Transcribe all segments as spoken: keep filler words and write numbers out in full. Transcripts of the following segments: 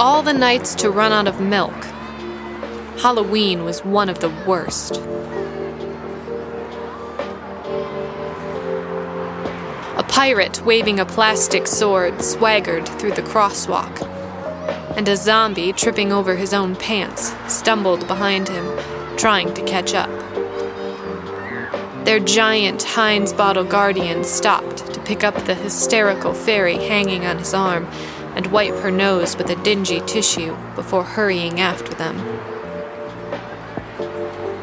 all the nights to run out of milk. Halloween was one of the worst. A pirate waving a plastic sword swaggered through the crosswalk, and a zombie tripping over his own pants stumbled behind him, trying to catch up. Their giant Heinz bottle guardian stopped to pick up the hysterical fairy hanging on his arm and wipe her nose with a dingy tissue before hurrying after them.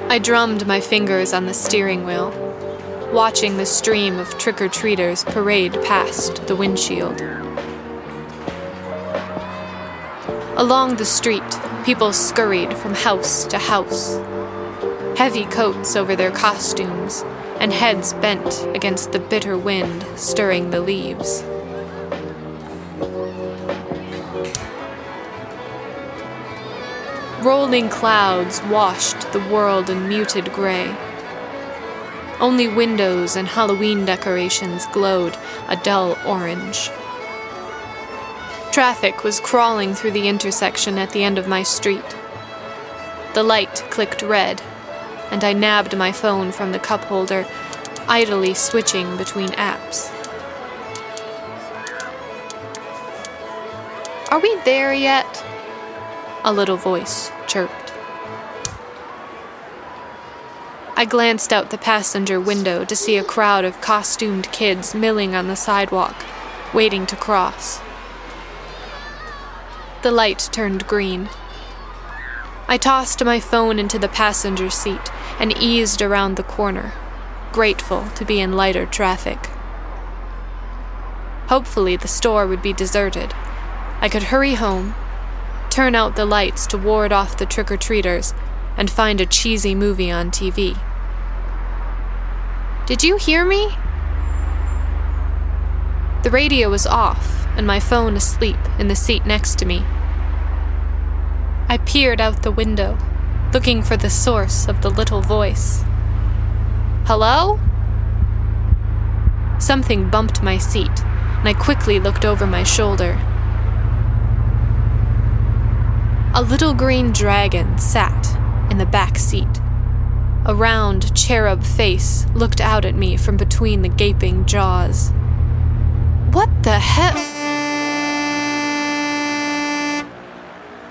I drummed my fingers on the steering wheel, watching the stream of trick-or-treaters parade past the windshield. Along the street, people scurried from house to house, heavy coats over their costumes and heads bent against the bitter wind stirring the leaves. Rolling clouds washed the world in muted gray. Only windows and Halloween decorations glowed a dull orange. Traffic was crawling through the intersection at the end of my street. The light clicked red, and I nabbed my phone from the cup holder, idly switching between apps. "Are we there yet?" a little voice chirped. I glanced out the passenger window to see a crowd of costumed kids milling on the sidewalk, waiting to cross. The light turned green. I tossed my phone into the passenger seat and eased around the corner, grateful to be in lighter traffic. Hopefully the store would be deserted. I could hurry home, turn out the lights to ward off the trick-or-treaters, and find a cheesy movie on T V. "Did you hear me?" The radio was off and my phone asleep in the seat next to me. I peered out the window, looking for the source of the little voice. "Hello?" Something bumped my seat, and I quickly looked over my shoulder. A little green dragon sat in the back seat. A round cherub face looked out at me from between the gaping jaws. "What the hell?"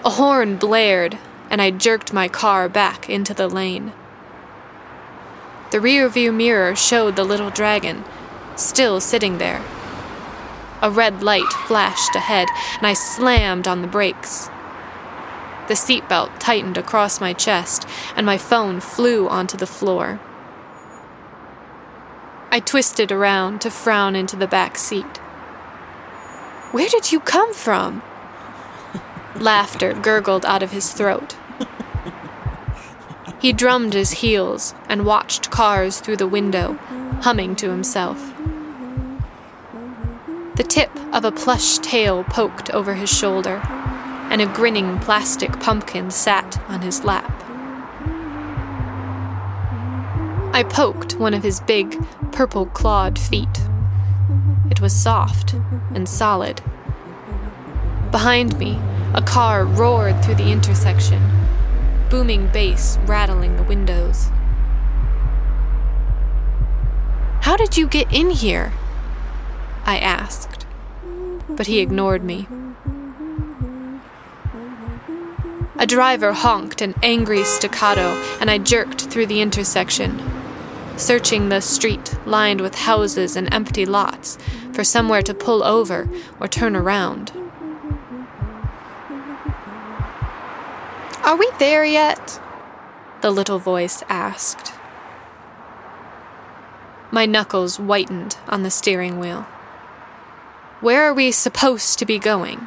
A horn blared, and I jerked my car back into the lane. The rearview mirror showed the little dragon, still sitting there. A red light flashed ahead, and I slammed on the brakes. The seatbelt tightened across my chest, and my phone flew onto the floor. I twisted around to frown into the back seat. "Where did you come from?" Laughter gurgled out of his throat. He drummed his heels and watched cars through the window, humming to himself. The tip of a plush tail poked over his shoulder, and a grinning plastic pumpkin sat on his lap. I poked one of his big, purple-clawed feet. It was soft and solid. Behind me, a car roared through the intersection, booming bass rattling the windows. "How did you get in here?" I asked, but he ignored me. A driver honked an angry staccato, and I jerked through the intersection, searching the street lined with houses and empty lots for somewhere to pull over or turn around. "Are we there yet?" the little voice asked. My knuckles whitened on the steering wheel. "Where are we supposed to be going?"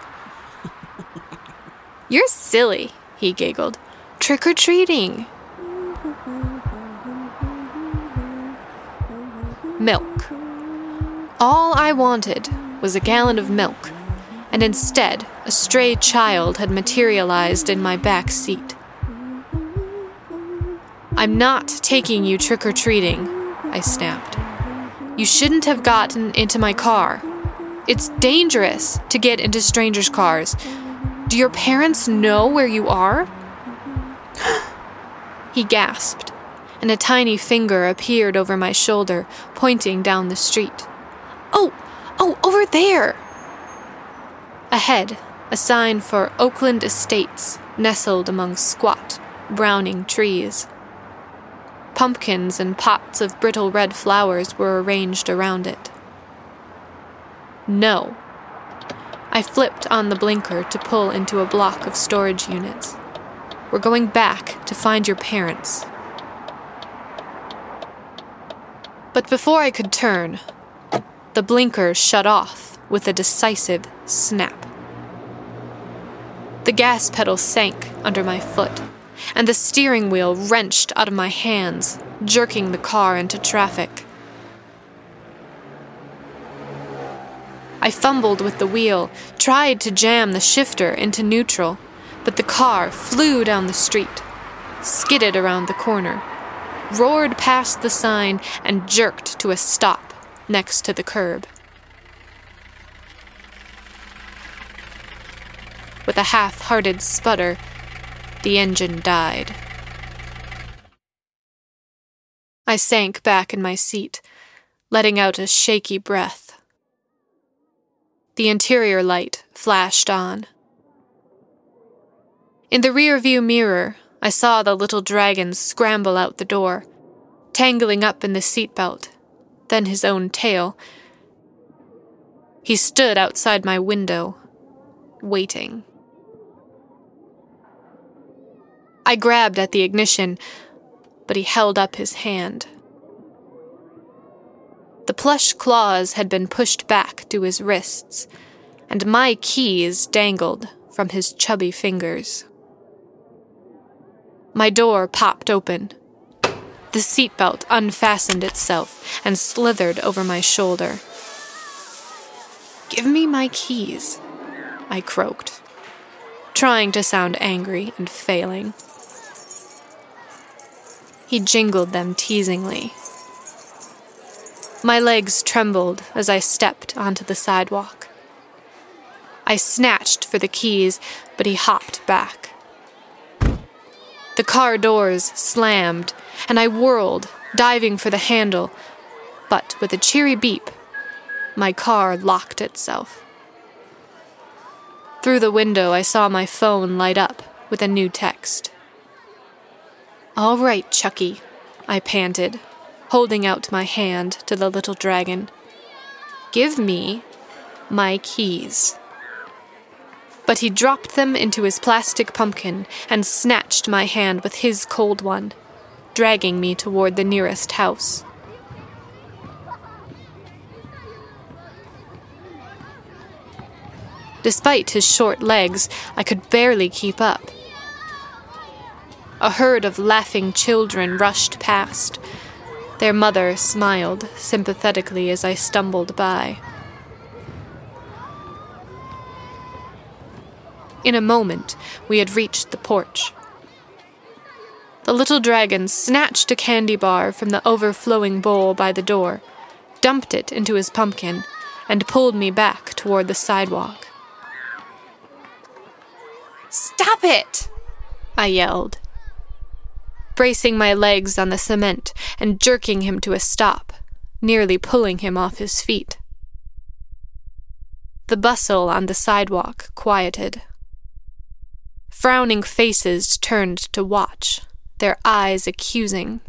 "You're silly," he giggled. "Trick-or-treating." Milk. All I wanted was a gallon of milk, and instead, a stray child had materialized in my back seat. "I'm not taking you trick-or-treating," I snapped. "You shouldn't have gotten into my car. It's dangerous to get into strangers' cars. Do your parents know where you are?" He gasped, and a tiny finger appeared over my shoulder, pointing down the street. "Oh, oh, over there!" Ahead, a sign for Oakland Estates nestled among squat, browning trees. Pumpkins and pots of brittle red flowers were arranged around it. "No." I flipped on the blinker to pull into a block of storage units. "We're going back to find your parents." But before I could turn, the blinker shut off with a decisive snap. The gas pedal sank under my foot, and the steering wheel wrenched out of my hands, jerking the car into traffic. I fumbled with the wheel, tried to jam the shifter into neutral, but the car flew down the street, skidded around the corner, roared past the sign, and jerked to a stop next to the curb. With a half-hearted sputter, the engine died. I sank back in my seat, letting out a shaky breath. The interior light flashed on. In the rearview mirror, I saw the little dragon scramble out the door, tangling up in the seatbelt, then his own tail. He stood outside my window, waiting. I grabbed at the ignition, but he held up his hand. The plush claws had been pushed back to his wrists, and my keys dangled from his chubby fingers. My door popped open. The seatbelt unfastened itself and slithered over my shoulder. "Give me my keys," I croaked, trying to sound angry and failing. He jingled them teasingly. My legs trembled as I stepped onto the sidewalk. I snatched for the keys, but he hopped back. The car doors slammed, and I whirled, diving for the handle, but with a cheery beep, my car locked itself. Through the window, I saw my phone light up with a new text. "All right, Chucky," I panted, holding out my hand to the little dragon. "Give me my keys." But he dropped them into his plastic pumpkin and snatched my hand with his cold one, dragging me toward the nearest house. Despite his short legs, I could barely keep up. A herd of laughing children rushed past. Their mother smiled sympathetically as I stumbled by. In a moment, we had reached the porch. The little dragon snatched a candy bar from the overflowing bowl by the door, dumped it into his pumpkin, and pulled me back toward the sidewalk. "Stop it!" I yelled, bracing my legs on the cement and jerking him to a stop, nearly pulling him off his feet. The bustle on the sidewalk quieted. Frowning faces turned to watch, their eyes accusing.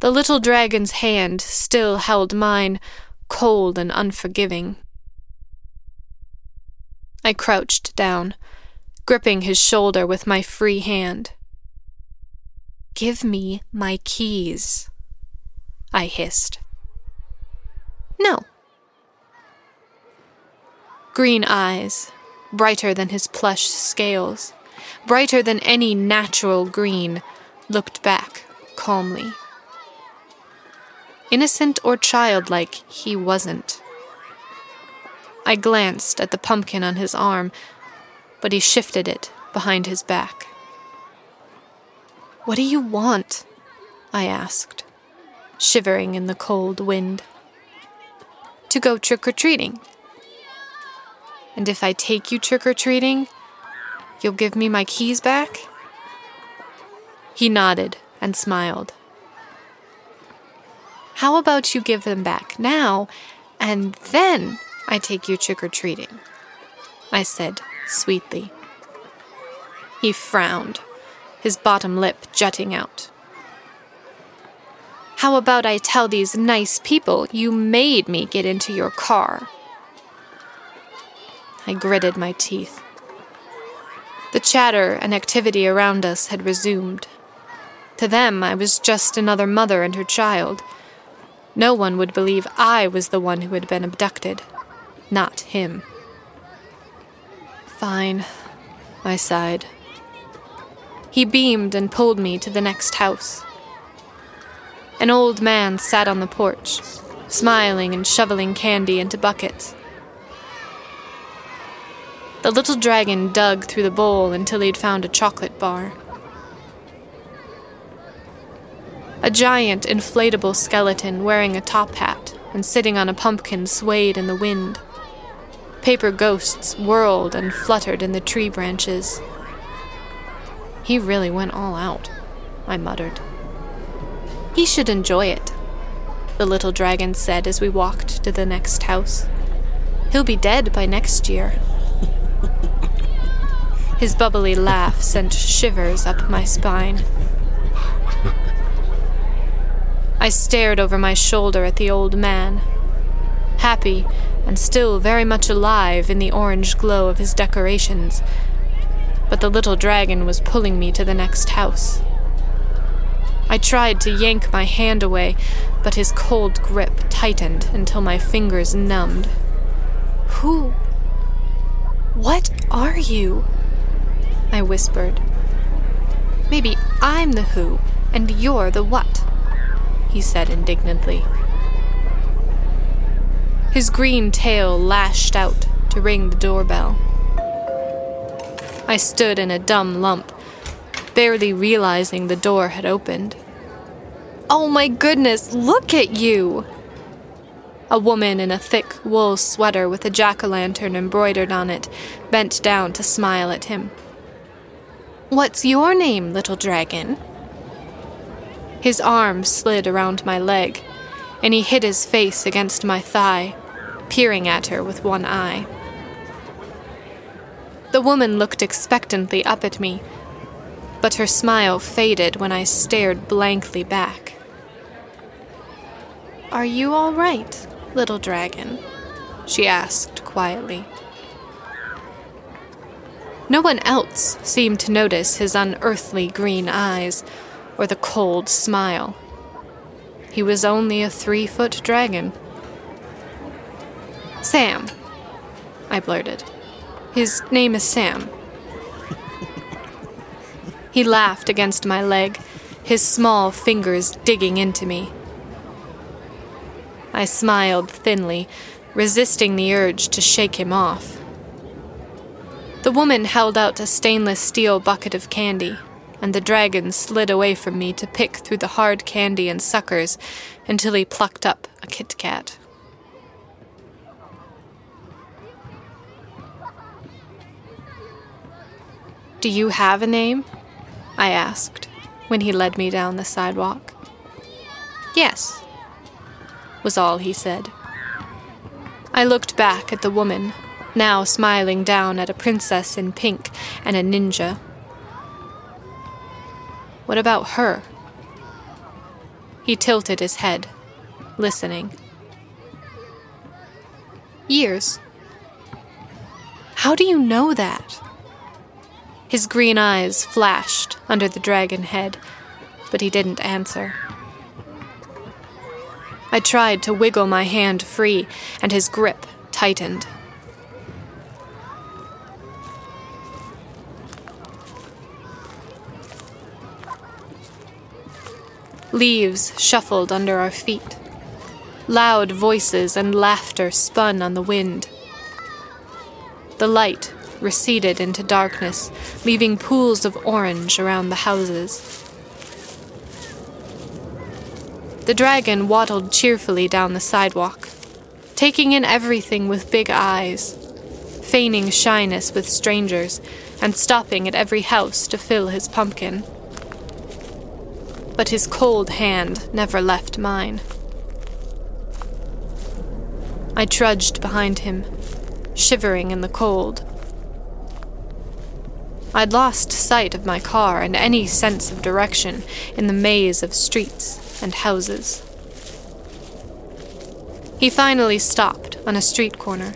The little dragon's hand still held mine, cold and unforgiving. I crouched down, gripping his shoulder with my free hand. "Give me my keys," I hissed. "No." Green eyes, brighter than his plush scales, brighter than any natural green, looked back calmly. Innocent or childlike, he wasn't. I glanced at the pumpkin on his arm, but he shifted it behind his back. "What do you want?" I asked, shivering in the cold wind. "To go trick-or-treating." And if I take you trick-or-treating, you'll give me my keys back?" He nodded and smiled. "How about you give them back now, and then I take you trick-or-treating," I said sweetly. He frowned, his bottom lip jutting out. "How about I tell these nice people you made me get into your car?" I gritted my teeth. The chatter and activity around us had resumed. To them, I was just another mother and her child. No one would believe I was the one who had been abducted, not him. "Fine," I sighed. He beamed and pulled me to the next house. An old man sat on the porch, smiling and shoveling candy into buckets. The little dragon dug through the bowl until he'd found a chocolate bar. A giant inflatable skeleton wearing a top hat and sitting on a pumpkin swayed in the wind. Paper ghosts whirled and fluttered in the tree branches. "He really went all out," I muttered. "He should enjoy it," the little dragon said as we walked to the next house. "He'll be dead by next year." His bubbly laugh sent shivers up my spine. I stared over my shoulder at the old man, happy and still very much alive in the orange glow of his decorations, but the little dragon was pulling me to the next house. I tried to yank my hand away, but his cold grip tightened until my fingers numbed. "Who? What are you?" I whispered. "Maybe I'm the who, and you're the what," he said indignantly. His green tail lashed out to ring the doorbell. I stood in a dumb lump, barely realizing the door had opened. "Oh my goodness, look at you!" A woman in a thick wool sweater with a jack-o'-lantern embroidered on it bent down to smile at him. "What's your name, little dragon?" His arm slid around my leg, and he hid his face against my thigh, peering at her with one eye. The woman looked expectantly up at me, but her smile faded when I stared blankly back. "Are you all right, little dragon?" she asked quietly. No one else seemed to notice his unearthly green eyes or the cold smile. He was only a three-foot dragon. "Sam," I blurted. "His name is Sam." He laughed against my leg, his small fingers digging into me. I smiled thinly, resisting the urge to shake him off. The woman held out a stainless steel bucket of candy, and the dragon slid away from me to pick through the hard candy and suckers until he plucked up a Kit Kat. "Do you have a name?" I asked, when he led me down the sidewalk. "Yes," was all he said. I looked back at the woman, now smiling down at a princess in pink and a ninja. "What about her?" He tilted his head, listening. "Years." "How do you know that?" His green eyes flashed under the dragon head, but he didn't answer. I tried to wiggle my hand free, and his grip tightened. Leaves shuffled under our feet. Loud voices and laughter spun on the wind. The light receded into darkness, leaving pools of orange around the houses. The dragon waddled cheerfully down the sidewalk, taking in everything with big eyes, feigning shyness with strangers, and stopping at every house to fill his pumpkin. But his cold hand never left mine. I trudged behind him, shivering in the cold. I'd lost sight of my car and any sense of direction in the maze of streets and houses. He finally stopped on a street corner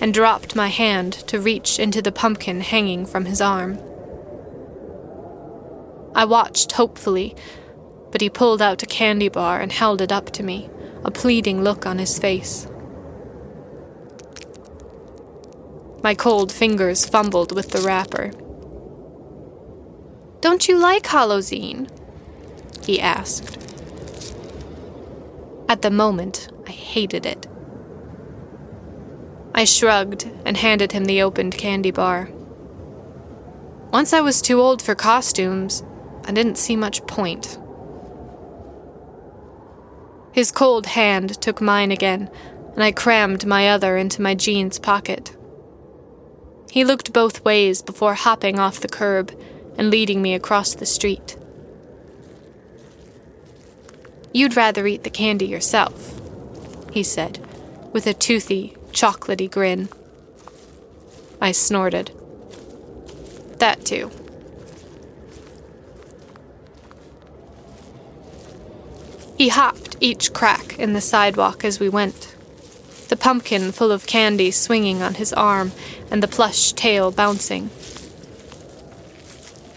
and dropped my hand to reach into the pumpkin hanging from his arm. I watched hopefully, but he pulled out a candy bar and held it up to me, a pleading look on his face. My cold fingers fumbled with the wrapper. "Don't you like Holozine?" he asked. At the moment, I hated it. I shrugged and handed him the opened candy bar. Once I was too old for costumes, I didn't see much point. His cold hand took mine again, and I crammed my other into my jeans pocket. He looked both ways before hopping off the curb and leading me across the street. "You'd rather eat the candy yourself," he said, with a toothy, chocolatey grin. I snorted. That too. He hopped each crack in the sidewalk as we went, the pumpkin full of candy swinging on his arm and the plush tail bouncing.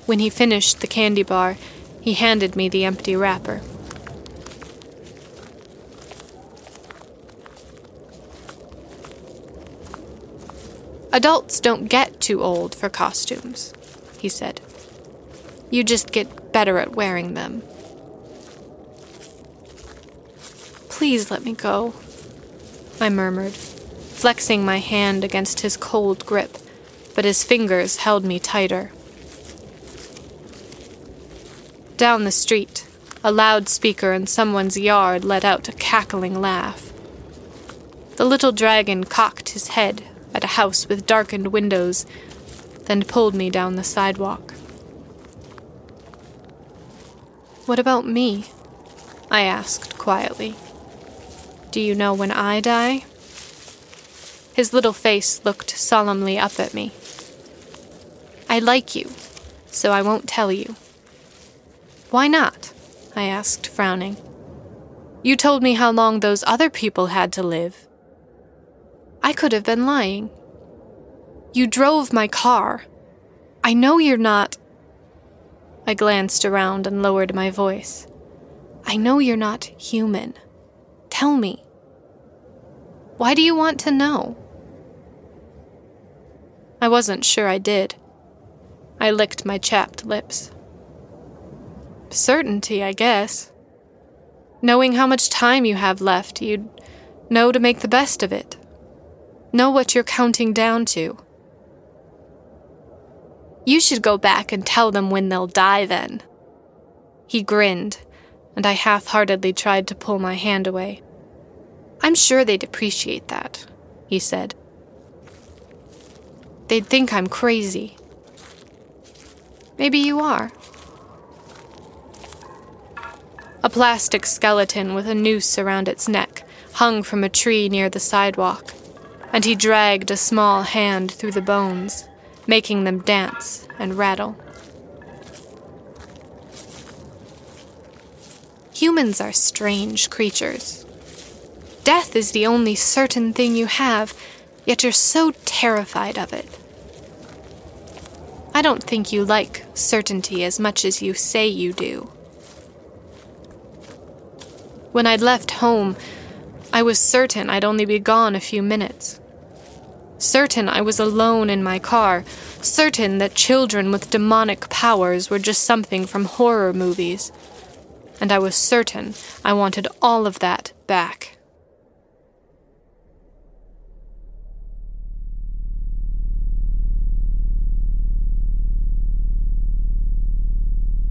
When he finished the candy bar, he handed me the empty wrapper. "Adults don't get too old for costumes," he said. "You just get better at wearing them." "Please let me go," I murmured, flexing my hand against his cold grip, but his fingers held me tighter. Down the street, a loudspeaker in someone's yard let out a cackling laugh. The little dragon cocked his head at a house with darkened windows, then pulled me down the sidewalk. "What about me?" I asked quietly. "Do you know when I die?" His little face looked solemnly up at me. "I like you, so I won't tell you." "Why not?" I asked, frowning. "You told me how long those other people had to live." "I could have been lying. You drove my car. I know you're not—" I glanced around and lowered my voice. "I know you're not human. Tell me. Why do you want to know?" I wasn't sure I did. I licked my chapped lips. "Certainty, I guess. Knowing how much time you have left, you'd know to make the best of it. Know what you're counting down to." "You should go back and tell them when they'll die then." He grinned, and I half-heartedly tried to pull my hand away. "I'm sure they'd appreciate that," he said. "They'd think I'm crazy." "Maybe you are." A plastic skeleton with a noose around its neck hung from a tree near the sidewalk, and he dragged a small hand through the bones, making them dance and rattle. "Humans are strange creatures. Death is the only certain thing you have, yet you're so terrified of it. I don't think you like certainty as much as you say you do." When I'd left home, I was certain I'd only be gone a few minutes. Certain I was alone in my car. Certain that children with demonic powers were just something from horror movies. And I was certain I wanted all of that back.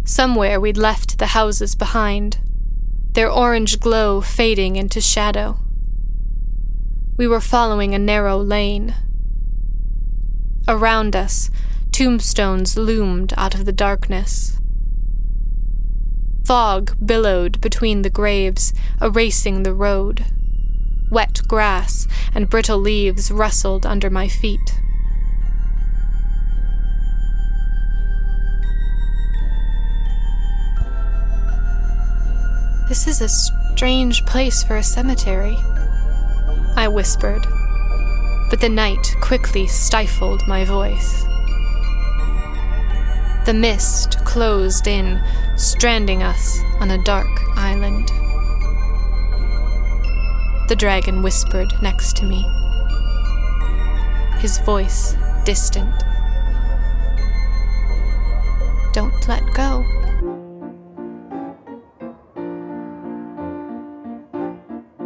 Somewhere we'd left the houses behind, their orange glow fading into shadow. We were following a narrow lane. Around us, tombstones loomed out of the darkness. Fog billowed between the graves, erasing the road. Wet grass and brittle leaves rustled under my feet. This is a strange place for a cemetery, I whispered, but the night quickly stifled my voice. The mist closed in, stranding us on a dark island. The dragon whispered next to me, his voice distant. Don't let go.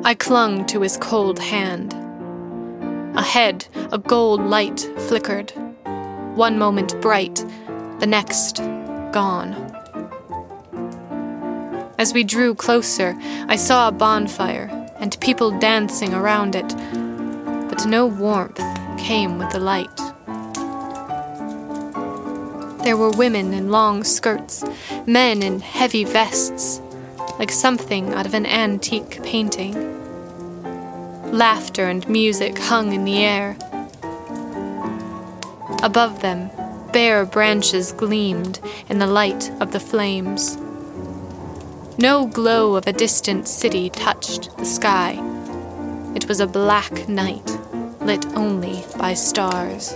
I clung to his cold hand. Ahead, a gold light flickered. One moment bright, the next gone. As we drew closer, I saw a bonfire and people dancing around it, but no warmth came with the light. There were women in long skirts, men in heavy vests, like something out of an antique painting. Laughter and music hung in the air. Above them, bare branches gleamed in the light of the flames. No glow of a distant city touched the sky. It was a black night, lit only by stars.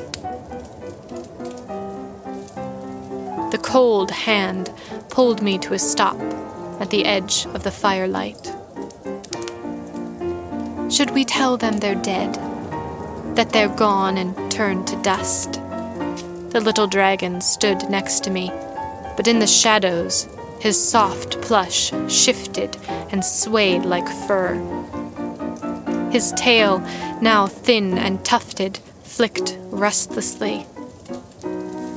The cold hand pulled me to a stop at the edge of the firelight. Should we tell them they're dead? That they're gone and turned to dust? The little dragon stood next to me, but in the shadows, his soft plush shifted and swayed like fur. His tail, now thin and tufted, flicked restlessly.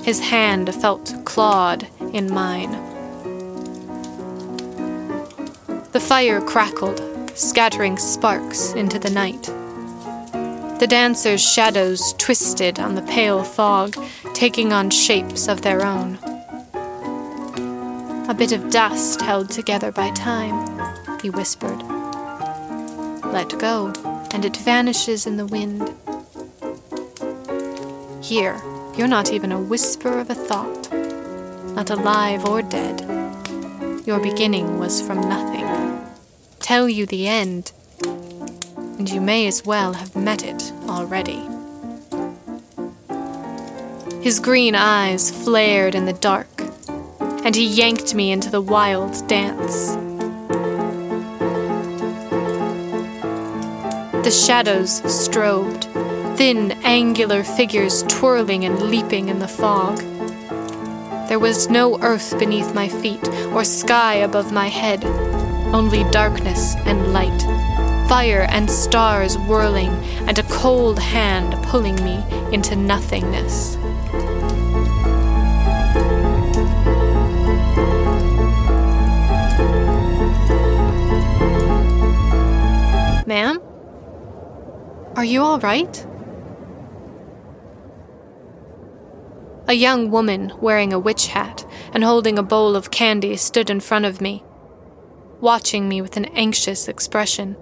His hand felt clawed in mine. The fire crackled, scattering sparks into the night. The dancers' shadows twisted on the pale fog, taking on shapes of their own. A bit of dust held together by time, he whispered. Let go, and it vanishes in the wind. Here, you're not even a whisper of a thought, not alive or dead. Your beginning was from nothing. Tell you the end, and you may as well have met it already. His green eyes flared in the dark, and he yanked me into the wild dance. The shadows strobed, thin, angular figures twirling and leaping in the fog. There was no earth beneath my feet or sky above my head, only darkness and light, fire and stars whirling, and a cold hand pulling me into nothingness. Ma'am? Are you all right? A young woman wearing a witch hat and holding a bowl of candy stood in front of me, watching me with an anxious expression.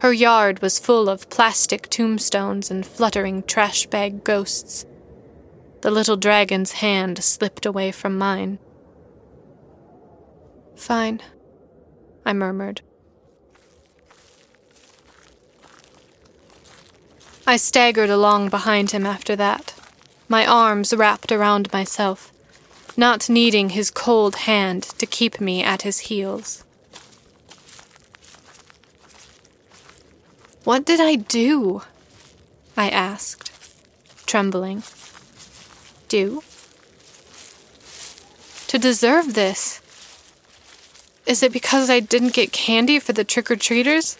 Her yard was full of plastic tombstones and fluttering trash bag ghosts. The little dragon's hand slipped away from mine. Fine, I murmured. I staggered along behind him after that, my arms wrapped around myself, not needing his cold hand to keep me at his heels. What did I do? I asked, trembling. Do? To deserve this? Is it because I didn't get candy for the trick-or-treaters?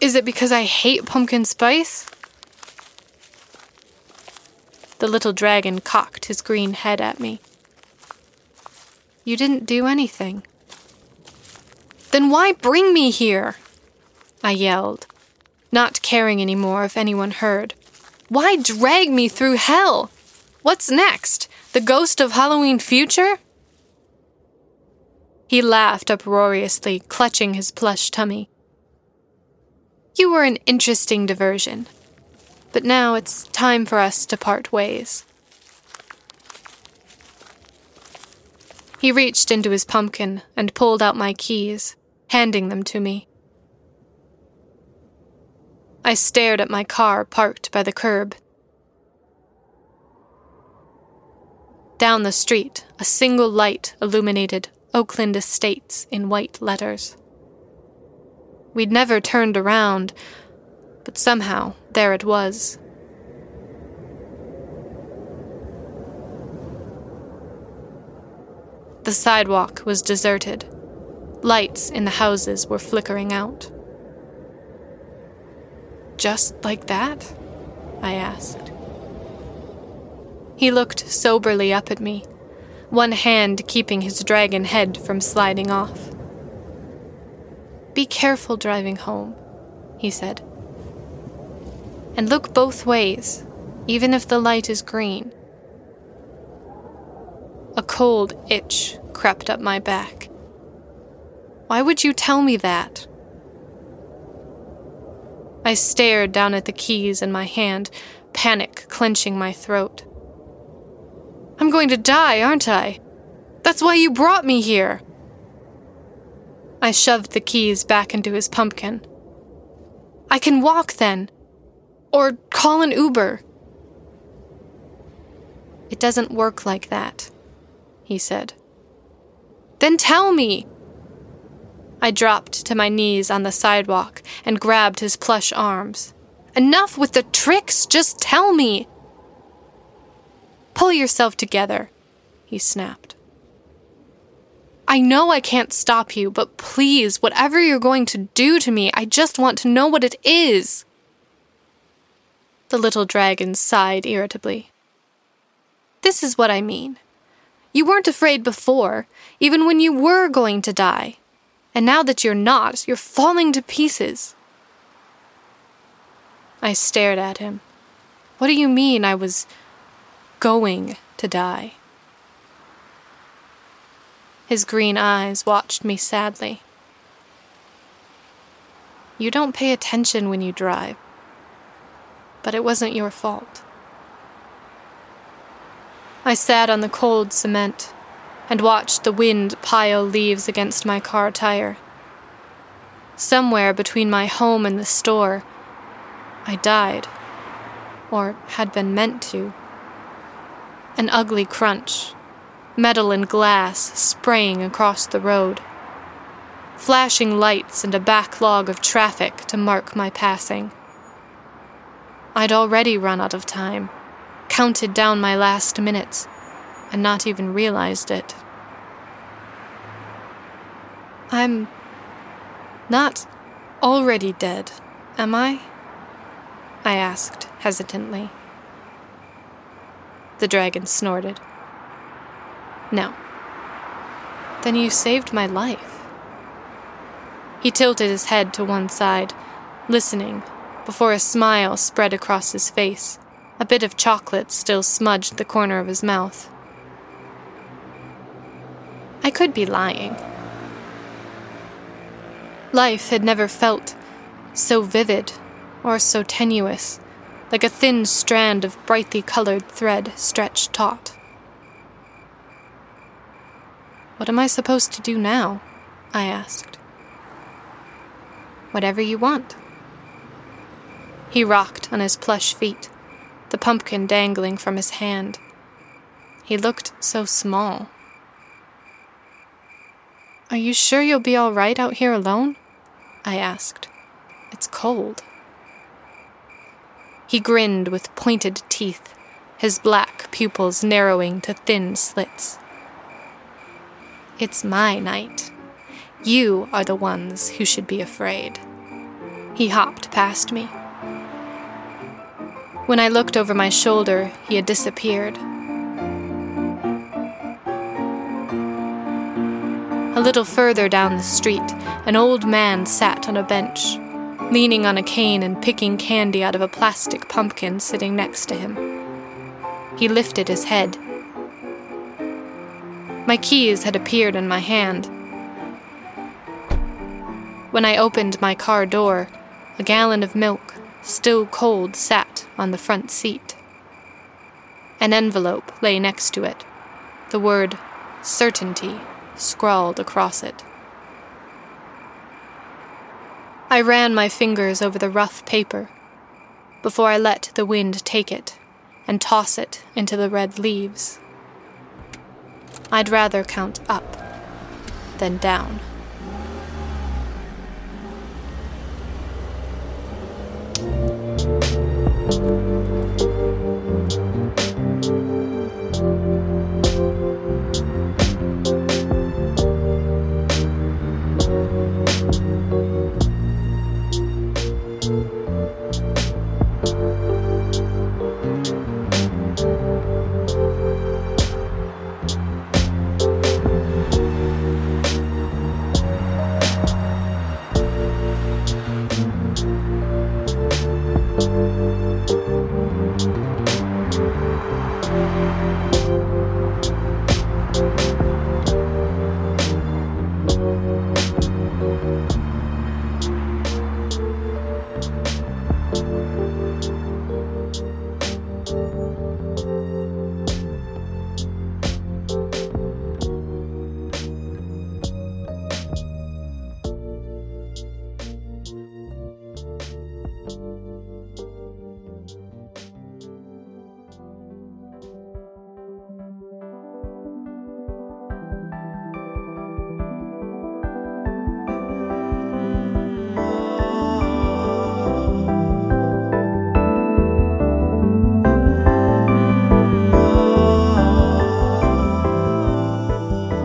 Is it because I hate pumpkin spice? The little dragon cocked his green head at me. You didn't do anything. Then why bring me here? I yelled, not caring anymore if anyone heard, Why drag me through hell? What's next? The ghost of Halloween future? He laughed uproariously, clutching his plush tummy. You were an interesting diversion, but now it's time for us to part ways. He reached into his pumpkin and pulled out my keys, handing them to me. I stared at my car parked by the curb. Down the street, a single light illuminated Oakland Estates in white letters. We'd never turned around, but somehow there it was. The sidewalk was deserted. Lights in the houses were flickering out. Just like that? I asked. He looked soberly up at me, one hand keeping his dragon head from sliding off. Be careful driving home, he said. And look both ways, even if the light is green. A cold itch crept up my back. Why would you tell me that? I stared down at the keys in my hand, panic clenching my throat. I'm going to die, aren't I? That's why you brought me here. I shoved the keys back into his pumpkin. I can walk then, or call an Uber. It doesn't work like that, he said. Then tell me. I dropped to my knees on the sidewalk and grabbed his plush arms. Enough with the tricks, just tell me. Pull yourself together, he snapped. I know I can't stop you, but please, whatever you're going to do to me, I just want to know what it is. The little dragon sighed irritably. This is what I mean. You weren't afraid before, even when you were going to die. And now that you're not, you're falling to pieces. I stared at him. What do you mean I was going to die? His green eyes watched me sadly. You don't pay attention when you drive, but it wasn't your fault. I sat on the cold cement and watched the wind pile leaves against my car tire. Somewhere between my home and the store, I died, or had been meant to. An ugly crunch, metal and glass spraying across the road, flashing lights and a backlog of traffic to mark my passing. I'd already run out of time, counted down my last minutes, and not even realized it. I'm not already dead, am I? I asked hesitantly. The dragon snorted. No. Then you saved my life. He tilted his head to one side, listening, before a smile spread across his face. A bit of chocolate still smudged the corner of his mouth. I could be lying. Life had never felt so vivid or so tenuous, like a thin strand of brightly colored thread stretched taut. What am I supposed to do now? I asked. Whatever you want. He rocked on his plush feet, the pumpkin dangling from his hand. He looked so small. Are you sure you'll be all right out here alone? I asked. It's cold. He grinned with pointed teeth, his black pupils narrowing to thin slits. It's my night. You are the ones who should be afraid. He hopped past me. When I looked over my shoulder, he had disappeared. A little further down the street, an old man sat on a bench, leaning on a cane and picking candy out of a plastic pumpkin sitting next to him. He lifted his head. My keys had appeared in my hand. When I opened my car door, a gallon of milk, still cold, sat on the front seat. An envelope lay next to it, the word certainty scrawled across it. I ran my fingers over the rough paper before I let the wind take it and toss it into the red leaves. I'd rather count up than down.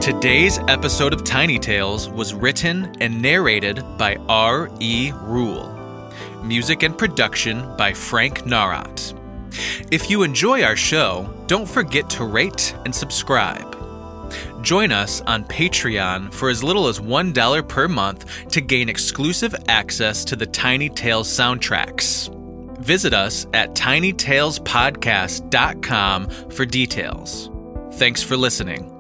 Today's episode of Tiny Tales was written and narrated by R E Ruhle. Music and production by Frank Narott. If you enjoy our show, don't forget to rate and subscribe. Join us on Patreon for as little as one dollar per month to gain exclusive access to the Tiny Tales soundtracks. Visit us at tiny tales podcast dot com for details. Thanks for listening.